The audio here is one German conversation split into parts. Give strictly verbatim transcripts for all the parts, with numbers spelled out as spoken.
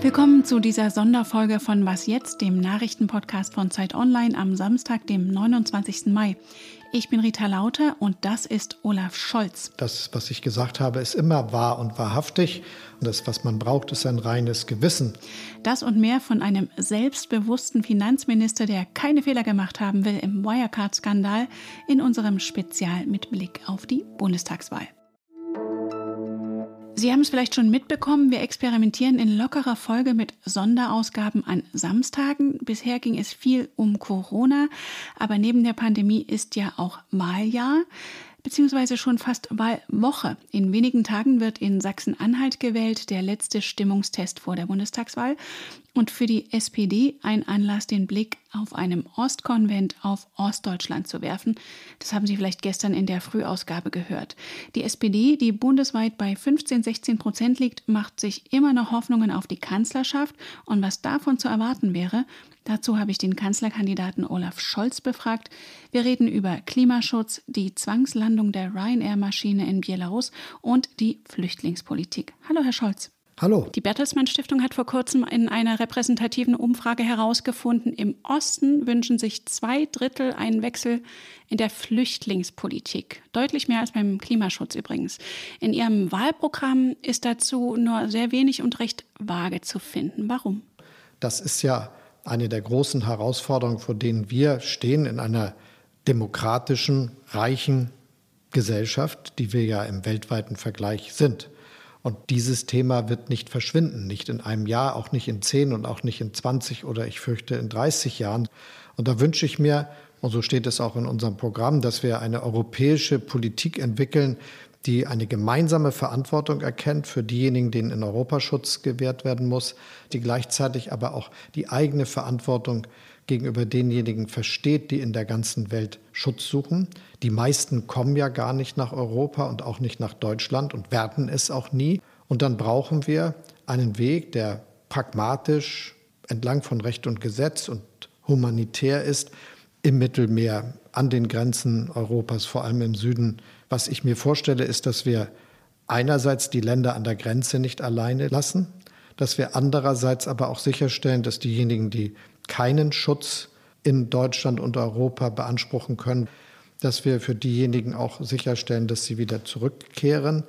Willkommen zu dieser Sonderfolge von Was jetzt?, dem Nachrichtenpodcast von Zeit Online am Samstag, dem neunundzwanzigsten Mai. Ich bin Rita Lauter und das ist Olaf Scholz. Das, was ich gesagt habe, ist immer wahr und wahrhaftig. Und das, was man braucht, ist ein reines Gewissen. Das und mehr von einem selbstbewussten Finanzminister, der keine Fehler gemacht haben will im Wirecard-Skandal, in unserem Spezial mit Blick auf die Bundestagswahl. Sie haben es vielleicht schon mitbekommen, wir experimentieren in lockerer Folge mit Sonderausgaben an Samstagen. Bisher ging es viel um Corona, aber neben der Pandemie ist ja auch Wahljahr, beziehungsweise schon fast Wahlwoche. In wenigen Tagen wird in Sachsen-Anhalt gewählt, der letzte Stimmungstest vor der Bundestagswahl. Und für die S P D ein Anlass, den Blick auf einem Ostkonvent auf Ostdeutschland zu werfen. Das haben Sie vielleicht gestern in der Frühausgabe gehört. Die S P D, die bundesweit bei fünfzehn, sechzehn Prozent liegt, macht sich immer noch Hoffnungen auf die Kanzlerschaft. Und was davon zu erwarten wäre, dazu habe ich den Kanzlerkandidaten Olaf Scholz befragt. Wir reden über Klimaschutz, die Zwangslandung der Ryanair-Maschine in Belarus und die Flüchtlingspolitik. Hallo, Herr Scholz. Hallo. Die Bertelsmann Stiftung hat vor kurzem in einer repräsentativen Umfrage herausgefunden, im Osten wünschen sich zwei Drittel einen Wechsel in der Flüchtlingspolitik. Deutlich mehr als beim Klimaschutz übrigens. In Ihrem Wahlprogramm ist dazu nur sehr wenig und recht vage zu finden. Warum? Das ist ja eine der großen Herausforderungen, vor denen wir stehen in einer demokratischen, reichen Gesellschaft, die wir ja im weltweiten Vergleich sind. Und dieses Thema wird nicht verschwinden, nicht in einem Jahr, auch nicht in zehn und auch nicht in zwanzig oder ich fürchte in dreißig Jahren. Und da wünsche ich mir, und so steht es auch in unserem Programm, dass wir eine europäische Politik entwickeln, die eine gemeinsame Verantwortung erkennt für diejenigen, denen in Europa Schutz gewährt werden muss, die gleichzeitig aber auch die eigene Verantwortung gegenüber denjenigen versteht, die in der ganzen Welt Schutz suchen. Die meisten kommen ja gar nicht nach Europa und auch nicht nach Deutschland und werden es auch nie. Und dann brauchen wir einen Weg, der pragmatisch entlang von Recht und Gesetz und humanitär ist, im Mittelmeer, an den Grenzen Europas, vor allem im Süden. Was ich mir vorstelle, ist, dass wir einerseits die Länder an der Grenze nicht alleine lassen, dass wir andererseits aber auch sicherstellen, dass diejenigen, die keinen Schutz in Deutschland und Europa beanspruchen können, dass wir für diejenigen auch sicherstellen, dass sie wieder zurückkehren.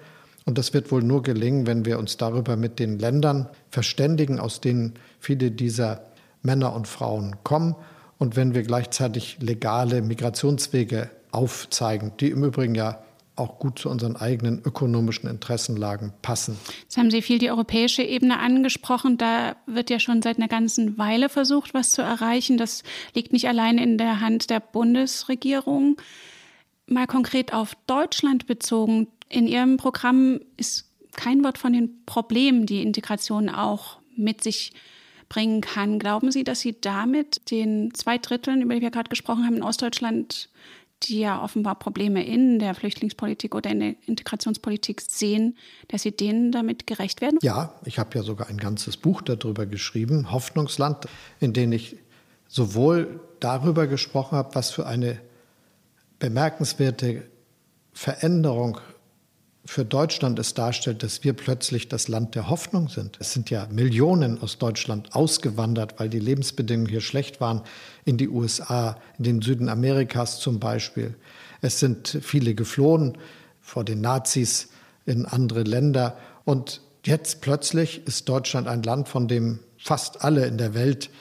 Und das wird wohl nur gelingen, wenn wir uns darüber mit den Ländern verständigen, aus denen viele dieser Männer und Frauen kommen. Und wenn wir gleichzeitig legale Migrationswege aufzeigen, die im Übrigen ja auch gut zu unseren eigenen ökonomischen Interessenlagen passen. Jetzt haben Sie viel die europäische Ebene angesprochen. Da wird ja schon seit einer ganzen Weile versucht, was zu erreichen. Das liegt nicht allein in der Hand der Bundesregierung. Mal konkret auf Deutschland bezogen. In Ihrem Programm ist kein Wort von den Problemen, die Integration auch mit sich bringen kann. Glauben Sie, dass Sie damit den zwei Dritteln, über die wir gerade gesprochen haben, in Ostdeutschland, die ja offenbar Probleme in der Flüchtlingspolitik oder in der Integrationspolitik sehen, dass Sie denen damit gerecht werden? Ja, ich habe ja sogar ein ganzes Buch darüber geschrieben, Hoffnungsland, in dem ich sowohl darüber gesprochen habe, was für eine bemerkenswerte Veränderung für Deutschland es darstellt, dass wir plötzlich das Land der Hoffnung sind. Es sind ja Millionen aus Deutschland ausgewandert, weil die Lebensbedingungen hier schlecht waren, in die U S A, in den Süden Amerikas zum Beispiel. Es sind viele geflohen vor den Nazis in andere Länder. Und jetzt plötzlich ist Deutschland ein Land, von dem fast alle in der Welt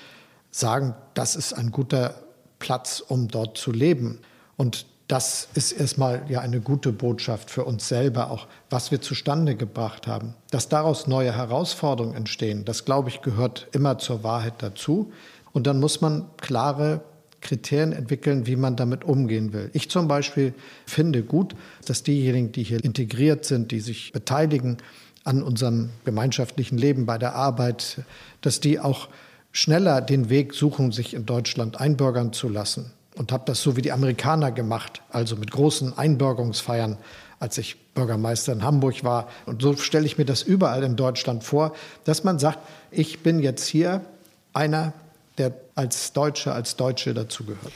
sagen, das ist ein guter Platz, um dort zu leben. Und das ist erstmal ja eine gute Botschaft für uns selber, auch was wir zustande gebracht haben. Dass daraus neue Herausforderungen entstehen, das, glaube ich, gehört immer zur Wahrheit dazu. Und dann muss man klare Kriterien entwickeln, wie man damit umgehen will. Ich zum Beispiel finde gut, dass diejenigen, die hier integriert sind, die sich beteiligen an unserem gemeinschaftlichen Leben, bei der Arbeit, dass die auch schneller den Weg suchen, sich in Deutschland einbürgern zu lassen. Und habe das so wie die Amerikaner gemacht, also mit großen Einbürgerungsfeiern, als ich Bürgermeister in Hamburg war. Und so stelle ich mir das überall in Deutschland vor, dass man sagt, ich bin jetzt hier einer, der als Deutsche, als Deutsche dazugehört.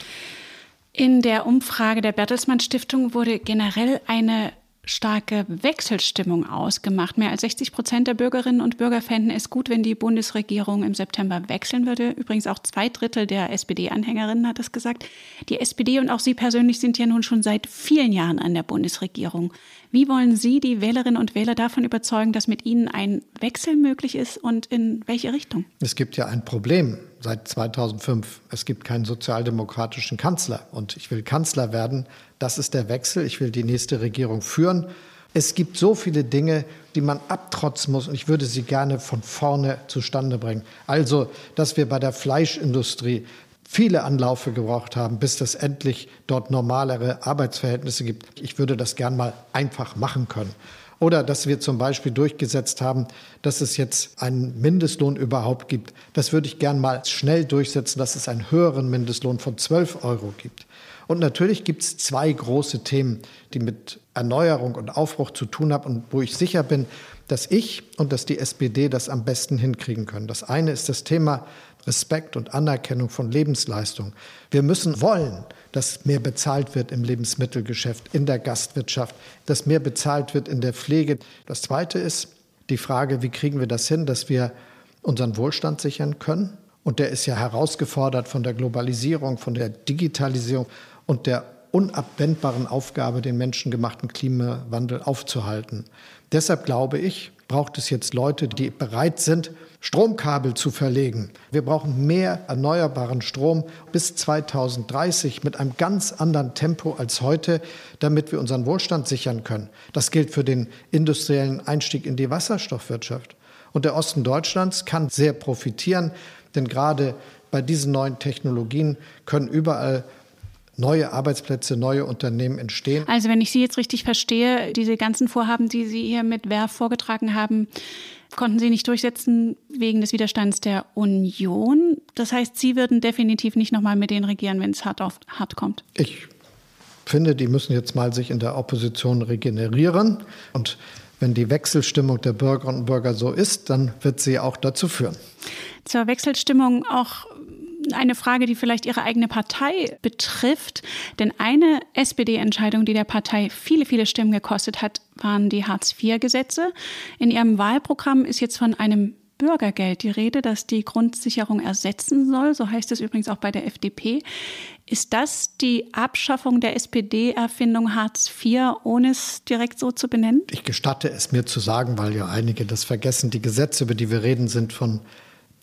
In der Umfrage der Bertelsmann Stiftung wurde generell eine starke Wechselstimmung ausgemacht. Mehr als sechzig Prozent der Bürgerinnen und Bürger fänden es gut, wenn die Bundesregierung im September wechseln würde. Übrigens auch zwei Drittel der S P D-Anhängerinnen hat das gesagt. Die S P D und auch Sie persönlich sind ja nun schon seit vielen Jahren an der Bundesregierung. Wie wollen Sie die Wählerinnen und Wähler davon überzeugen, dass mit ihnen ein Wechsel möglich ist und in welche Richtung? Es gibt ja ein Problem seit zweitausendfünf. Es gibt keinen sozialdemokratischen Kanzler. Und ich will Kanzler werden. Das ist der Wechsel. Ich will die nächste Regierung führen. Es gibt so viele Dinge, die man abtrotzen muss. Und ich würde sie gerne von vorne zustande bringen. Also, dass wir bei der Fleischindustrie viele Anläufe gebraucht haben, bis es endlich dort normalere Arbeitsverhältnisse gibt. Ich würde das gern mal einfach machen können. Oder dass wir zum Beispiel durchgesetzt haben, dass es jetzt einen Mindestlohn überhaupt gibt. Das würde ich gern mal schnell durchsetzen, dass es einen höheren Mindestlohn von zwölf Euro gibt. Und natürlich gibt es zwei große Themen, die mit Erneuerung und Aufbruch zu tun haben und wo ich sicher bin, dass ich und dass die S P D das am besten hinkriegen können. Das eine ist das Thema Respekt und Anerkennung von Lebensleistung. Wir müssen wollen, dass mehr bezahlt wird im Lebensmittelgeschäft, in der Gastwirtschaft, dass mehr bezahlt wird in der Pflege. Das Zweite ist die Frage, wie kriegen wir das hin, dass wir unseren Wohlstand sichern können? Und der ist ja herausgefordert von der Globalisierung, von der Digitalisierung und der unabwendbaren Aufgabe, den menschengemachten Klimawandel aufzuhalten. Deshalb glaube ich, braucht es jetzt Leute, die bereit sind, Stromkabel zu verlegen. Wir brauchen mehr erneuerbaren Strom bis zweitausenddreißig mit einem ganz anderen Tempo als heute, damit wir unseren Wohlstand sichern können. Das gilt für den industriellen Einstieg in die Wasserstoffwirtschaft. Und der Osten Deutschlands kann sehr profitieren, denn gerade bei diesen neuen Technologien können überall neue Arbeitsplätze, neue Unternehmen entstehen. Also wenn ich Sie jetzt richtig verstehe, diese ganzen Vorhaben, die Sie hier mit Werf vorgetragen haben, konnten Sie nicht durchsetzen wegen des Widerstands der Union. Das heißt, Sie würden definitiv nicht nochmal mit denen regieren, wenn es hart auf hart kommt. Ich finde, die müssen jetzt mal sich in der Opposition regenerieren. Und wenn die Wechselstimmung der Bürgerinnen und Bürger so ist, dann wird sie auch dazu führen. Zur Wechselstimmung auch eine Frage, die vielleicht Ihre eigene Partei betrifft. Denn eine S P D-Entscheidung, die der Partei viele, viele Stimmen gekostet hat, waren die Hartz-vier-Gesetze. In Ihrem Wahlprogramm ist jetzt von einem Bürgergeld die Rede, das die Grundsicherung ersetzen soll. So heißt es übrigens auch bei der F D P. Ist das die Abschaffung der S P D-Erfindung Hartz vier, ohne es direkt so zu benennen? Ich gestatte es mir zu sagen, weil ja einige das vergessen. Die Gesetze, über die wir reden, sind von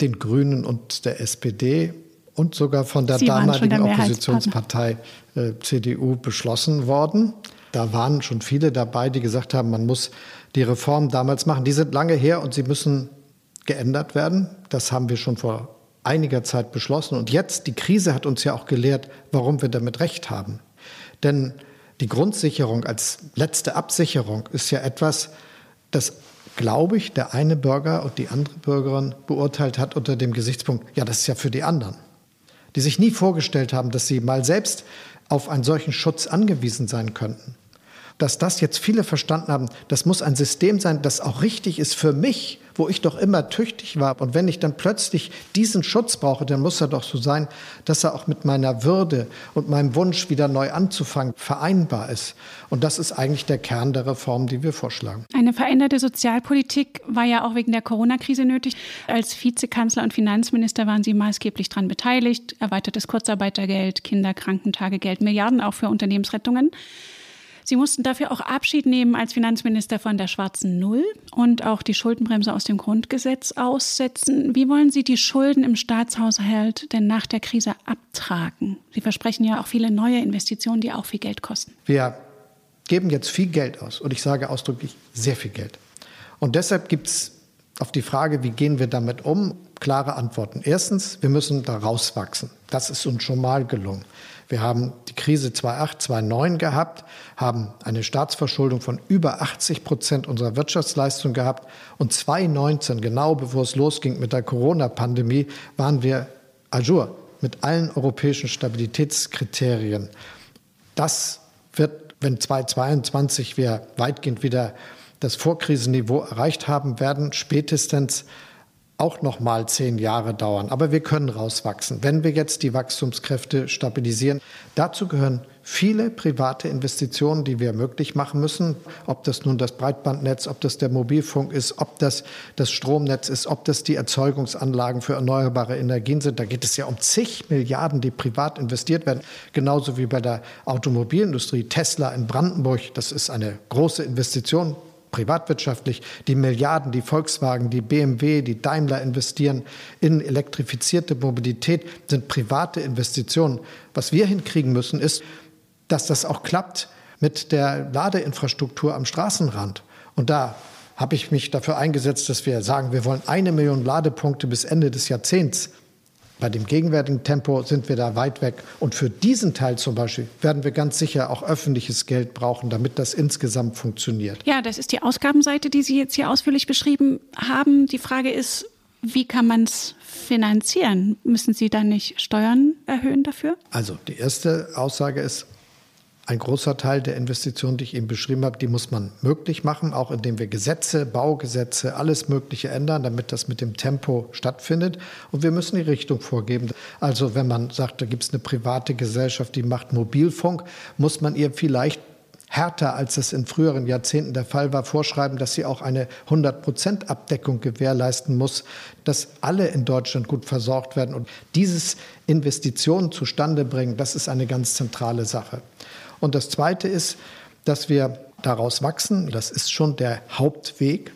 den Grünen und der S P D und sogar von der damaligen Oppositionspartei äh, C D U beschlossen worden. Da waren schon viele dabei, die gesagt haben, man muss die Reformen damals machen. Die sind lange her und sie müssen geändert werden. Das haben wir schon vor einiger Zeit beschlossen. Und jetzt, die Krise hat uns ja auch gelehrt, warum wir damit recht haben. Denn die Grundsicherung als letzte Absicherung ist ja etwas, das, glaube ich, der eine Bürger und die andere Bürgerin beurteilt hat unter dem Gesichtspunkt, ja, das ist ja für die anderen, die sich nie vorgestellt haben, dass sie mal selbst auf einen solchen Schutz angewiesen sein könnten. Dass das jetzt viele verstanden haben, das muss ein System sein, das auch richtig ist für mich, wo ich doch immer tüchtig war. Und wenn ich dann plötzlich diesen Schutz brauche, dann muss er doch so sein, dass er auch mit meiner Würde und meinem Wunsch, wieder neu anzufangen, vereinbar ist. Und das ist eigentlich der Kern der Reform, die wir vorschlagen. Eine veränderte Sozialpolitik war ja auch wegen der Corona-Krise nötig. Als Vizekanzler und Finanzminister waren Sie maßgeblich daran beteiligt. Erweitertes Kurzarbeitergeld, Kinderkrankentagegeld, Milliarden auch für Unternehmensrettungen. Sie mussten dafür auch Abschied nehmen als Finanzminister von der schwarzen Null und auch die Schuldenbremse aus dem Grundgesetz aussetzen. Wie wollen Sie die Schulden im Staatshaushalt denn nach der Krise abtragen? Sie versprechen ja auch viele neue Investitionen, die auch viel Geld kosten. Wir geben jetzt viel Geld aus und ich sage ausdrücklich sehr viel Geld. Und deshalb gibt es auf die Frage, wie gehen wir damit um, klare Antworten. Erstens, wir müssen da rauswachsen. Das ist uns schon mal gelungen. Wir haben die Krise zweitausendacht, zweitausendneun gehabt, haben eine Staatsverschuldung von über achtzig Prozent unserer Wirtschaftsleistung gehabt. Und zweitausendneunzehn, genau bevor es losging mit der Corona-Pandemie, waren wir à jour mit allen europäischen Stabilitätskriterien. Das wird, wenn zweitausendzweiundzwanzig wir weitgehend wieder das Vorkrisenniveau erreicht haben werden, spätestens auch noch mal zehn Jahre dauern. Aber wir können rauswachsen, wenn wir jetzt die Wachstumskräfte stabilisieren. Dazu gehören viele private Investitionen, die wir möglich machen müssen, ob das nun das Breitbandnetz, ob das der Mobilfunk ist, ob das das Stromnetz ist, ob das die Erzeugungsanlagen für erneuerbare Energien sind. Da geht es ja um zig Milliarden, die privat investiert werden. Genauso wie bei der Automobilindustrie. Tesla in Brandenburg, das ist eine große Investition. Privatwirtschaftlich, die Milliarden, die Volkswagen, die B M W, die Daimler investieren in elektrifizierte Mobilität, sind private Investitionen. Was wir hinkriegen müssen, ist, dass das auch klappt mit der Ladeinfrastruktur am Straßenrand. Und da habe ich mich dafür eingesetzt, dass wir sagen, wir wollen eine Million Ladepunkte bis Ende des Jahrzehnts. Bei dem gegenwärtigen Tempo sind wir da weit weg. Und für diesen Teil zum Beispiel werden wir ganz sicher auch öffentliches Geld brauchen, damit das insgesamt funktioniert. Ja, das ist die Ausgabenseite, die Sie jetzt hier ausführlich beschrieben haben. Die Frage ist, wie kann man es finanzieren? Müssen Sie dann nicht Steuern erhöhen dafür? Also die erste Aussage ist, ein großer Teil der Investitionen, die ich eben beschrieben habe, die muss man möglich machen, auch indem wir Gesetze, Baugesetze, alles Mögliche ändern, damit das mit dem Tempo stattfindet. Und wir müssen die Richtung vorgeben. Also wenn man sagt, da gibt es eine private Gesellschaft, die macht Mobilfunk, muss man ihr vielleicht härter, als es in früheren Jahrzehnten der Fall war, vorschreiben, dass sie auch eine hundert Prozent Abdeckung gewährleisten muss, dass alle in Deutschland gut versorgt werden. Und dieses Investitionen zustande bringen, das ist eine ganz zentrale Sache. Und das Zweite ist, dass wir daraus wachsen. Das ist schon der Hauptweg.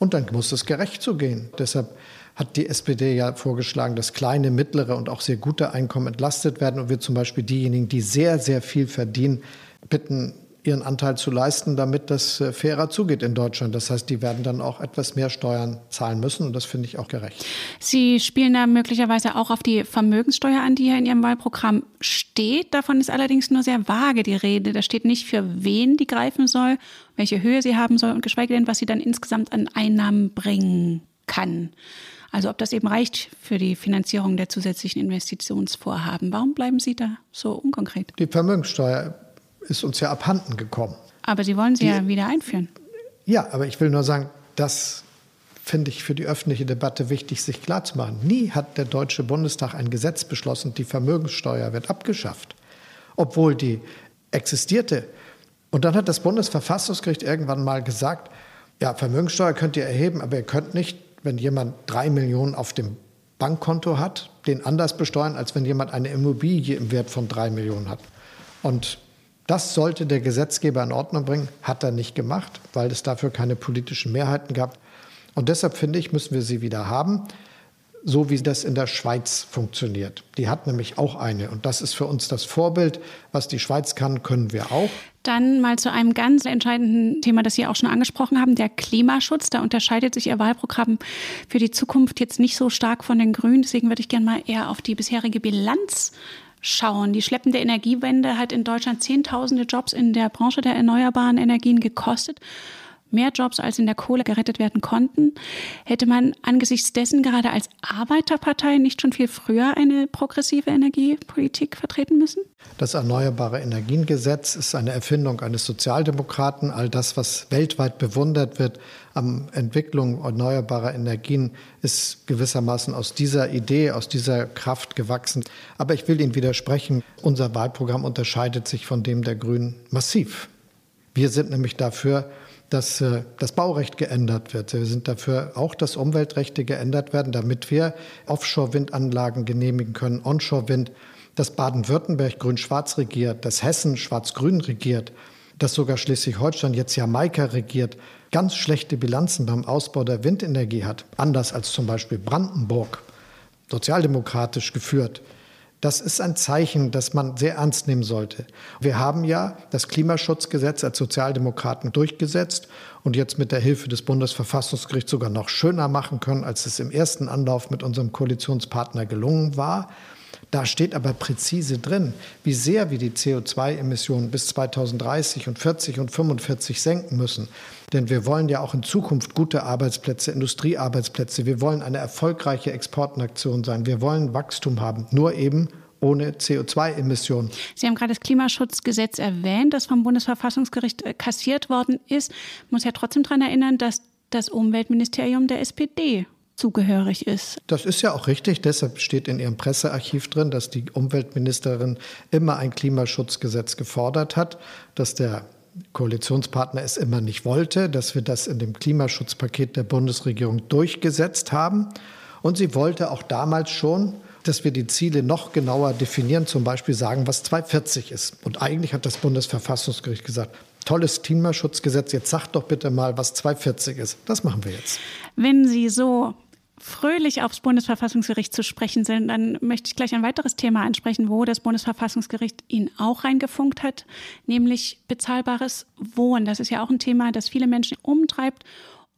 Und dann muss es gerecht zugehen. Deshalb hat die S P D ja vorgeschlagen, dass kleine, mittlere und auch sehr gute Einkommen entlastet werden. Und wir zum Beispiel diejenigen, die sehr, sehr viel verdienen, bitten, ihren Anteil zu leisten, damit das fairer zugeht in Deutschland. Das heißt, die werden dann auch etwas mehr Steuern zahlen müssen. Und das finde ich auch gerecht. Sie spielen da möglicherweise auch auf die Vermögenssteuer an, die ja in Ihrem Wahlprogramm steht. Davon ist allerdings nur sehr vage die Rede. Da steht nicht, für wen die greifen soll, welche Höhe sie haben soll und geschweige denn, was sie dann insgesamt an Einnahmen bringen kann. Also ob das eben reicht für die Finanzierung der zusätzlichen Investitionsvorhaben. Warum bleiben Sie da so unkonkret? Die Vermögenssteuer ist uns ja abhanden gekommen. Aber Sie wollen sie die, ja wieder einführen. Ja, aber ich will nur sagen, das finde ich für die öffentliche Debatte wichtig, sich klarzumachen. Nie hat der Deutsche Bundestag ein Gesetz beschlossen, die Vermögenssteuer wird abgeschafft, obwohl die existierte. Und dann hat das Bundesverfassungsgericht irgendwann mal gesagt, ja, Vermögenssteuer könnt ihr erheben, aber ihr könnt nicht, wenn jemand drei Millionen auf dem Bankkonto hat, den anders besteuern, als wenn jemand eine Immobilie im Wert von drei Millionen hat. Und das sollte der Gesetzgeber in Ordnung bringen, hat er nicht gemacht, weil es dafür keine politischen Mehrheiten gab. Und deshalb, finde ich, müssen wir sie wieder haben, so wie das in der Schweiz funktioniert. Die hat nämlich auch eine. Und das ist für uns das Vorbild. Was die Schweiz kann, können wir auch. Dann mal zu einem ganz entscheidenden Thema, das Sie auch schon angesprochen haben, der Klimaschutz. Da unterscheidet sich Ihr Wahlprogramm für die Zukunft jetzt nicht so stark von den Grünen. Deswegen würde ich gerne mal eher auf die bisherige Bilanz schauen. Die schleppende Energiewende hat in Deutschland zehntausende Jobs in der Branche der erneuerbaren Energien gekostet. Mehr Jobs als in der Kohle gerettet werden konnten. Hätte man angesichts dessen gerade als Arbeiterpartei nicht schon viel früher eine progressive Energiepolitik vertreten müssen? Das Erneuerbare Energiengesetz ist eine Erfindung eines Sozialdemokraten. All das, was weltweit bewundert wird an Entwicklung erneuerbarer Energien, ist gewissermaßen aus dieser Idee, aus dieser Kraft gewachsen. Aber ich will Ihnen widersprechen. Unser Wahlprogramm unterscheidet sich von dem der Grünen massiv. Wir sind nämlich dafür, dass das Baurecht geändert wird. Wir sind dafür auch, dass Umweltrechte geändert werden, damit wir Offshore-Windanlagen genehmigen können, Onshore-Wind, dass Baden-Württemberg grün-schwarz regiert, dass Hessen schwarz-grün regiert, dass sogar Schleswig-Holstein jetzt Jamaika regiert, ganz schlechte Bilanzen beim Ausbau der Windenergie hat, anders als zum Beispiel Brandenburg, sozialdemokratisch geführt. Das ist ein Zeichen, das man sehr ernst nehmen sollte. Wir haben ja das Klimaschutzgesetz als Sozialdemokraten durchgesetzt und jetzt mit der Hilfe des Bundesverfassungsgerichts sogar noch schöner machen können, als es im ersten Anlauf mit unserem Koalitionspartner gelungen war. Da steht aber präzise drin, wie sehr wir die C O zwei Emissionen bis zweitausenddreißig und vierzig und fünfundvierzig senken müssen. Denn wir wollen ja auch in Zukunft gute Arbeitsplätze, Industriearbeitsplätze. Wir wollen eine erfolgreiche Exportnation sein. Wir wollen Wachstum haben, nur eben ohne C O zwei Emissionen. Sie haben gerade das Klimaschutzgesetz erwähnt, das vom Bundesverfassungsgericht kassiert worden ist. Ich muss ja trotzdem daran erinnern, dass das Umweltministerium der S P D zugehörig ist. Das ist ja auch richtig. Deshalb steht in ihrem Pressearchiv drin, dass die Umweltministerin immer ein Klimaschutzgesetz gefordert hat, dass der Koalitionspartner es immer nicht wollte, dass wir das in dem Klimaschutzpaket der Bundesregierung durchgesetzt haben. Und sie wollte auch damals schon, dass wir die Ziele noch genauer definieren, zum Beispiel sagen, was zweitausendvierzig ist. Und eigentlich hat das Bundesverfassungsgericht gesagt, tolles Klimaschutzgesetz, jetzt sagt doch bitte mal, was zweitausendvierzig ist. Das machen wir jetzt. Wenn Sie so fröhlich aufs Bundesverfassungsgericht zu sprechen sind, dann möchte ich gleich ein weiteres Thema ansprechen, wo das Bundesverfassungsgericht Ihnen auch reingefunkt hat, nämlich bezahlbares Wohnen. Das ist ja auch ein Thema, das viele Menschen umtreibt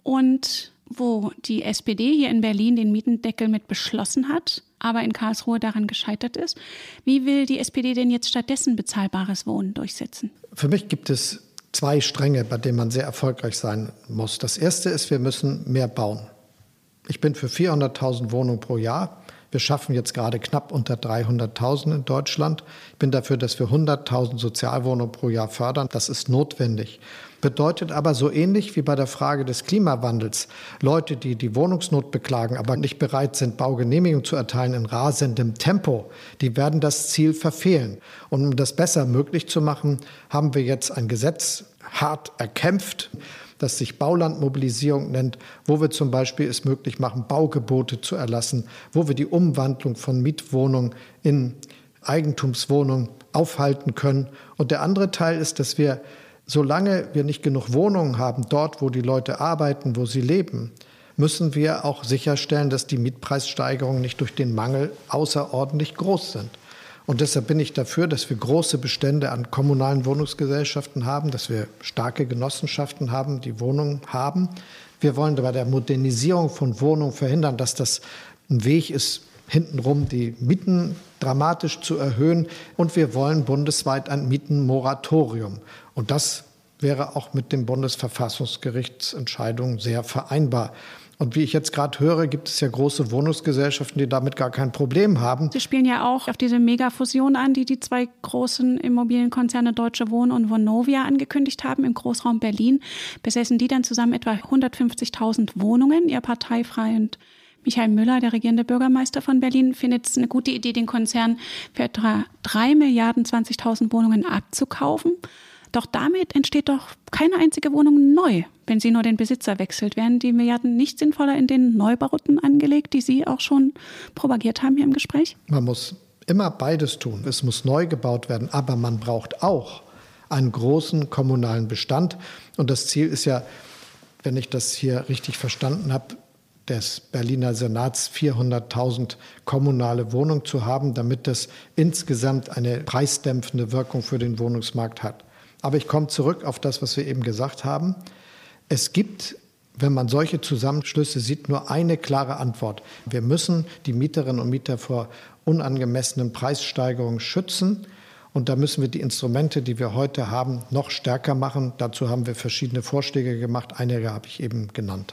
und wo die S P D hier in Berlin den Mietendeckel mit beschlossen hat, aber in Karlsruhe daran gescheitert ist. Wie will die S P D denn jetzt stattdessen bezahlbares Wohnen durchsetzen? Für mich gibt es zwei Stränge, bei denen man sehr erfolgreich sein muss. Das erste ist, wir müssen mehr bauen. Ich bin für vierhunderttausend Wohnungen pro Jahr. Wir schaffen jetzt gerade knapp unter dreihunderttausend in Deutschland. Ich bin dafür, dass wir hunderttausend Sozialwohnungen pro Jahr fördern. Das ist notwendig. Bedeutet aber so ähnlich wie bei der Frage des Klimawandels. Leute, die die Wohnungsnot beklagen, aber nicht bereit sind, Baugenehmigungen zu erteilen in rasendem Tempo, die werden das Ziel verfehlen. Und um das besser möglich zu machen, haben wir jetzt ein Gesetz hart erkämpft, das sich Baulandmobilisierung nennt, wo wir zum Beispiel es möglich machen, Baugebote zu erlassen, wo wir die Umwandlung von Mietwohnungen in Eigentumswohnungen aufhalten können. Und der andere Teil ist, dass wir, solange wir nicht genug Wohnungen haben, dort, wo die Leute arbeiten, wo sie leben, müssen wir auch sicherstellen, dass die Mietpreissteigerungen nicht durch den Mangel außerordentlich groß sind. Und deshalb bin ich dafür, dass wir große Bestände an kommunalen Wohnungsgesellschaften haben, dass wir starke Genossenschaften haben, die Wohnungen haben. Wir wollen bei der Modernisierung von Wohnungen verhindern, dass das ein Weg ist, hintenrum die Mieten dramatisch zu erhöhen. Und wir wollen bundesweit ein Mietenmoratorium. Und das wäre auch mit den Bundesverfassungsgerichtsentscheidungen sehr vereinbar. Und wie ich jetzt gerade höre, gibt es ja große Wohnungsgesellschaften, die damit gar kein Problem haben. Sie spielen ja auch auf diese Mega-Fusion an, die die zwei großen Immobilienkonzerne Deutsche Wohnen und Vonovia angekündigt haben im Großraum Berlin. Besessen die dann zusammen etwa hundertfünfzigtausend Wohnungen, ihr Parteifreund Michael Müller, der regierende Bürgermeister von Berlin, findet es eine gute Idee, den Konzern für etwa drei Milliarden zwanzigtausend Wohnungen abzukaufen. Doch damit entsteht doch keine einzige Wohnung neu, wenn sie nur den Besitzer wechselt. Werden die Milliarden nicht sinnvoller in den Neubauten angelegt, die Sie auch schon propagiert haben hier im Gespräch? Man muss immer beides tun. Es muss neu gebaut werden, aber man braucht auch einen großen kommunalen Bestand. Und das Ziel ist ja, wenn ich das hier richtig verstanden habe, des Berliner Senats vierhunderttausend kommunale Wohnungen zu haben, damit das insgesamt eine preisdämpfende Wirkung für den Wohnungsmarkt hat. Aber ich komme zurück auf das, was wir eben gesagt haben. Es gibt, wenn man solche Zusammenschlüsse sieht, nur eine klare Antwort. Wir müssen die Mieterinnen und Mieter vor unangemessenen Preissteigerungen schützen. Und da müssen wir die Instrumente, die wir heute haben, noch stärker machen. Dazu haben wir verschiedene Vorschläge gemacht. Einige habe ich eben genannt.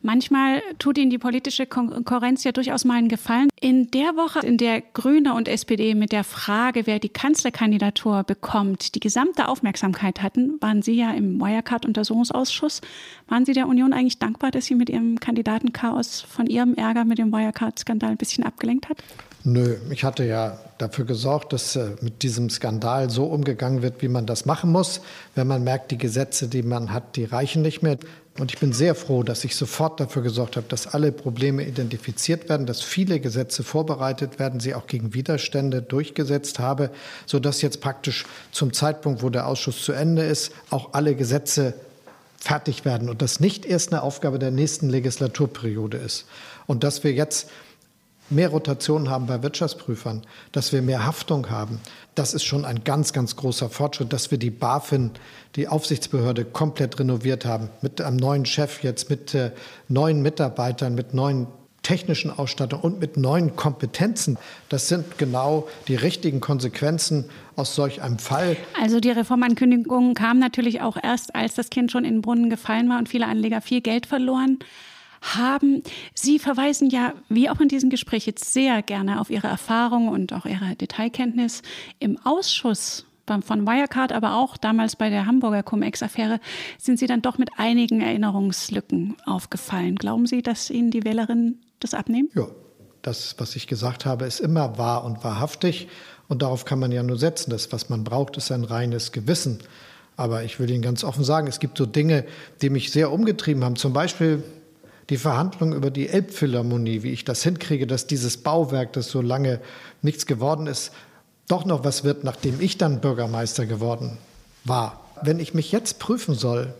Manchmal tut Ihnen die politische Konkurrenz ja durchaus mal einen Gefallen. In der Woche, in der Grüne und S P D mit der Frage, wer die Kanzlerkandidatur bekommt, die gesamte Aufmerksamkeit hatten, waren Sie ja im Wirecard-Untersuchungsausschuss. Waren Sie der Union eigentlich dankbar, dass sie mit Ihrem Kandidatenchaos von Ihrem Ärger mit dem Wirecard-Skandal ein bisschen abgelenkt hat? Nö, ich hatte ja dafür gesorgt, dass mit diesem Skandal so umgegangen wird, wie man das machen muss. Wenn man merkt, die Gesetze, die man hat, die reichen nicht mehr. Und ich bin sehr froh, dass ich sofort dafür gesorgt habe, dass alle Probleme identifiziert werden, dass viele Gesetze vorbereitet werden, sie auch gegen Widerstände durchgesetzt habe, sodass jetzt praktisch zum Zeitpunkt, wo der Ausschuss zu Ende ist, auch alle Gesetze fertig werden und das nicht erst eine Aufgabe der nächsten Legislaturperiode ist. Und dass wir jetzt mehr Rotation haben bei Wirtschaftsprüfern, dass wir mehr Haftung haben, das ist schon ein ganz, ganz großer Fortschritt, dass wir die BaFin, die Aufsichtsbehörde, komplett renoviert haben, mit einem neuen Chef jetzt, mit äh, neuen Mitarbeitern, mit neuen technischen Ausstattung und mit neuen Kompetenzen. Das sind genau die richtigen Konsequenzen aus solch einem Fall. Also die Reformankündigung kam natürlich auch erst, als das Kind schon in den Brunnen gefallen war und viele Anleger viel Geld verloren haben. Sie verweisen ja, wie auch in diesem Gespräch, jetzt sehr gerne auf Ihre Erfahrung und auch Ihre Detailkenntnis im Ausschuss. von Wirecard, aber auch damals bei der Hamburger Cum-Ex-Affäre, sind Sie dann doch mit einigen Erinnerungslücken aufgefallen. Glauben Sie, dass Ihnen die Wählerinnen das abnehmen? Ja, das, was ich gesagt habe, ist immer wahr und wahrhaftig. Und darauf kann man ja nur setzen. Das, was man braucht, ist ein reines Gewissen. Aber ich will Ihnen ganz offen sagen, es gibt so Dinge, die mich sehr umgetrieben haben. Zum Beispiel die Verhandlungen über die Elbphilharmonie, wie ich das hinkriege, dass dieses Bauwerk, das so lange nichts geworden ist, doch noch was wird, nachdem ich dann Bürgermeister geworden war. Wenn ich mich jetzt prüfen soll,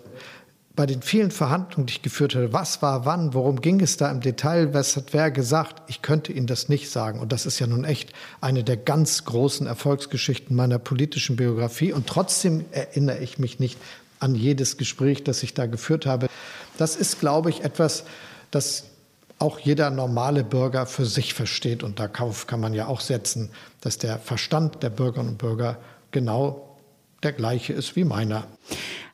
bei den vielen Verhandlungen, die ich geführt habe, was war wann, worum ging es da im Detail, was hat wer gesagt, ich könnte Ihnen das nicht sagen. Und das ist ja nun echt eine der ganz großen Erfolgsgeschichten meiner politischen Biografie. Und trotzdem erinnere ich mich nicht an jedes Gespräch, das ich da geführt habe. Das ist, glaube ich, etwas, das auch jeder normale Bürger für sich versteht. Und darauf kann man ja auch setzen, dass der Verstand der Bürgerinnen und Bürger genau der gleiche ist wie meiner.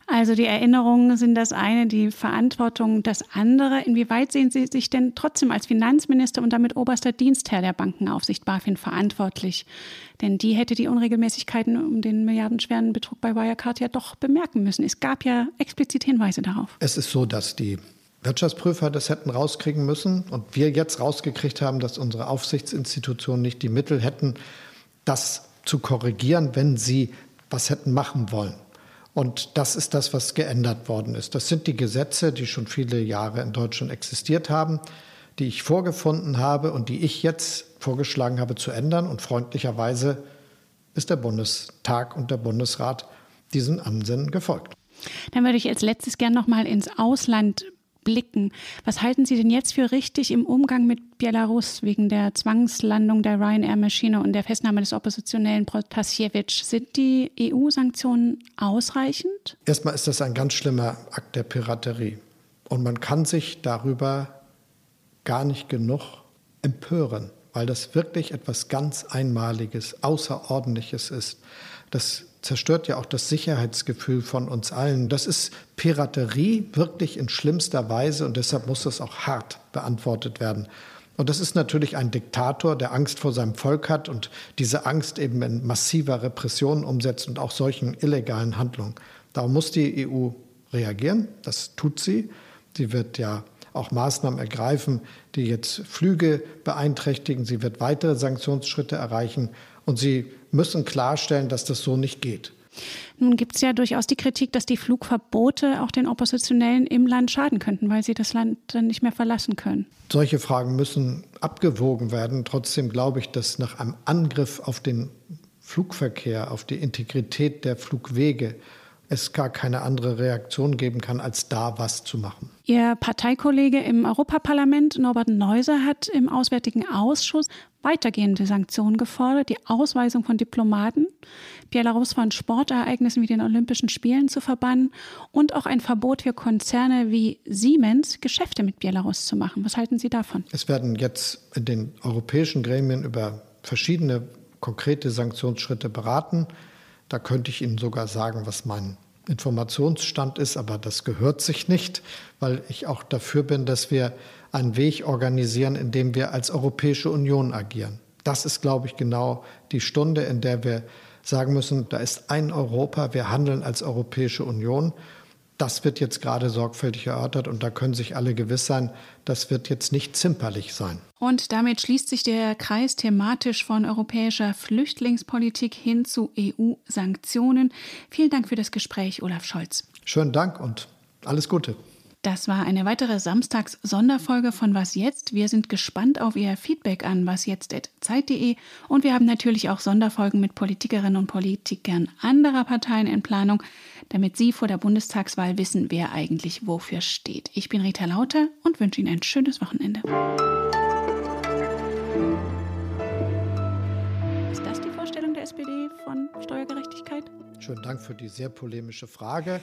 Also die Erinnerungen sind das eine, die Verantwortung das andere. Inwieweit sehen Sie sich denn trotzdem als Finanzminister und damit oberster Dienstherr der Bankenaufsicht BaFin verantwortlich? Denn die hätte die Unregelmäßigkeiten um den milliardenschweren Betrug bei Wirecard ja doch bemerken müssen. Es gab ja explizit Hinweise darauf. Es ist so, dass die Wirtschaftsprüfer das hätten rauskriegen müssen und wir jetzt rausgekriegt haben, dass unsere Aufsichtsinstitutionen nicht die Mittel hätten, das zu korrigieren, wenn sie was hätten machen wollen. Und das ist das, was geändert worden ist. Das sind die Gesetze, die schon viele Jahre in Deutschland existiert haben, die ich vorgefunden habe und die ich jetzt vorgeschlagen habe zu ändern. Und freundlicherweise ist der Bundestag und der Bundesrat diesen Ansinnen gefolgt. Dann würde ich als letztes gern noch mal ins Ausland blicken. Was halten Sie denn jetzt für richtig im Umgang mit Belarus wegen der Zwangslandung der Ryanair-Maschine und der Festnahme des Oppositionellen Protasiewicz? Sind die E U-Sanktionen ausreichend? Erstmal ist das ein ganz schlimmer Akt der Piraterie. Und man kann sich darüber gar nicht genug empören, weil das wirklich etwas ganz Einmaliges, Außerordentliches ist. Das zerstört ja auch das Sicherheitsgefühl von uns allen. Das ist Piraterie wirklich in schlimmster Weise und deshalb muss das auch hart beantwortet werden. Und das ist natürlich ein Diktator, der Angst vor seinem Volk hat und diese Angst eben in massiver Repression umsetzt und auch solchen illegalen Handlungen. Da muss die E U reagieren, das tut sie. Sie wird ja auch Maßnahmen ergreifen, die jetzt Flüge beeinträchtigen. Sie wird weitere Sanktionsschritte erreichen und sie müssen klarstellen, dass das so nicht geht. Nun gibt es ja durchaus die Kritik, dass die Flugverbote auch den Oppositionellen im Land schaden könnten, weil sie das Land dann nicht mehr verlassen können. Solche Fragen müssen abgewogen werden. Trotzdem glaube ich, dass nach einem Angriff auf den Flugverkehr, auf die Integrität der Flugwege, es gar keine andere Reaktion geben kann, als da was zu machen. Ihr Parteikollege im Europaparlament, Norbert Neuser, hat im Auswärtigen Ausschuss weitergehende Sanktionen gefordert, die Ausweisung von Diplomaten, Belarus von Sportereignissen wie den Olympischen Spielen zu verbannen und auch ein Verbot für Konzerne wie Siemens, Geschäfte mit Belarus zu machen. Was halten Sie davon? Es werden jetzt in den europäischen Gremien über verschiedene konkrete Sanktionsschritte beraten. Da könnte ich Ihnen sogar sagen, was mein Informationsstand ist, aber das gehört sich nicht, weil ich auch dafür bin, dass wir einen Weg organisieren, in dem wir als Europäische Union agieren. Das ist, glaube ich, genau die Stunde, in der wir sagen müssen, da ist ein Europa, wir handeln als Europäische Union. Das wird jetzt gerade sorgfältig erörtert und da können sich alle gewiss sein, das wird jetzt nicht zimperlich sein. Und damit schließt sich der Kreis thematisch von europäischer Flüchtlingspolitik hin zu E U-Sanktionen. Vielen Dank für das Gespräch, Olaf Scholz. Schönen Dank und alles Gute. Das war eine weitere Samstags-Sonderfolge von Was jetzt? Wir sind gespannt auf Ihr Feedback an was jetzt at zeit punkt de und wir haben natürlich auch Sonderfolgen mit Politikerinnen und Politikern anderer Parteien in Planung, damit Sie vor der Bundestagswahl wissen, wer eigentlich wofür steht. Ich bin Rita Lauter und wünsche Ihnen ein schönes Wochenende. Ist das die Vorstellung der S P D von Steuergerechtigkeit? Schönen Dank für die sehr polemische Frage.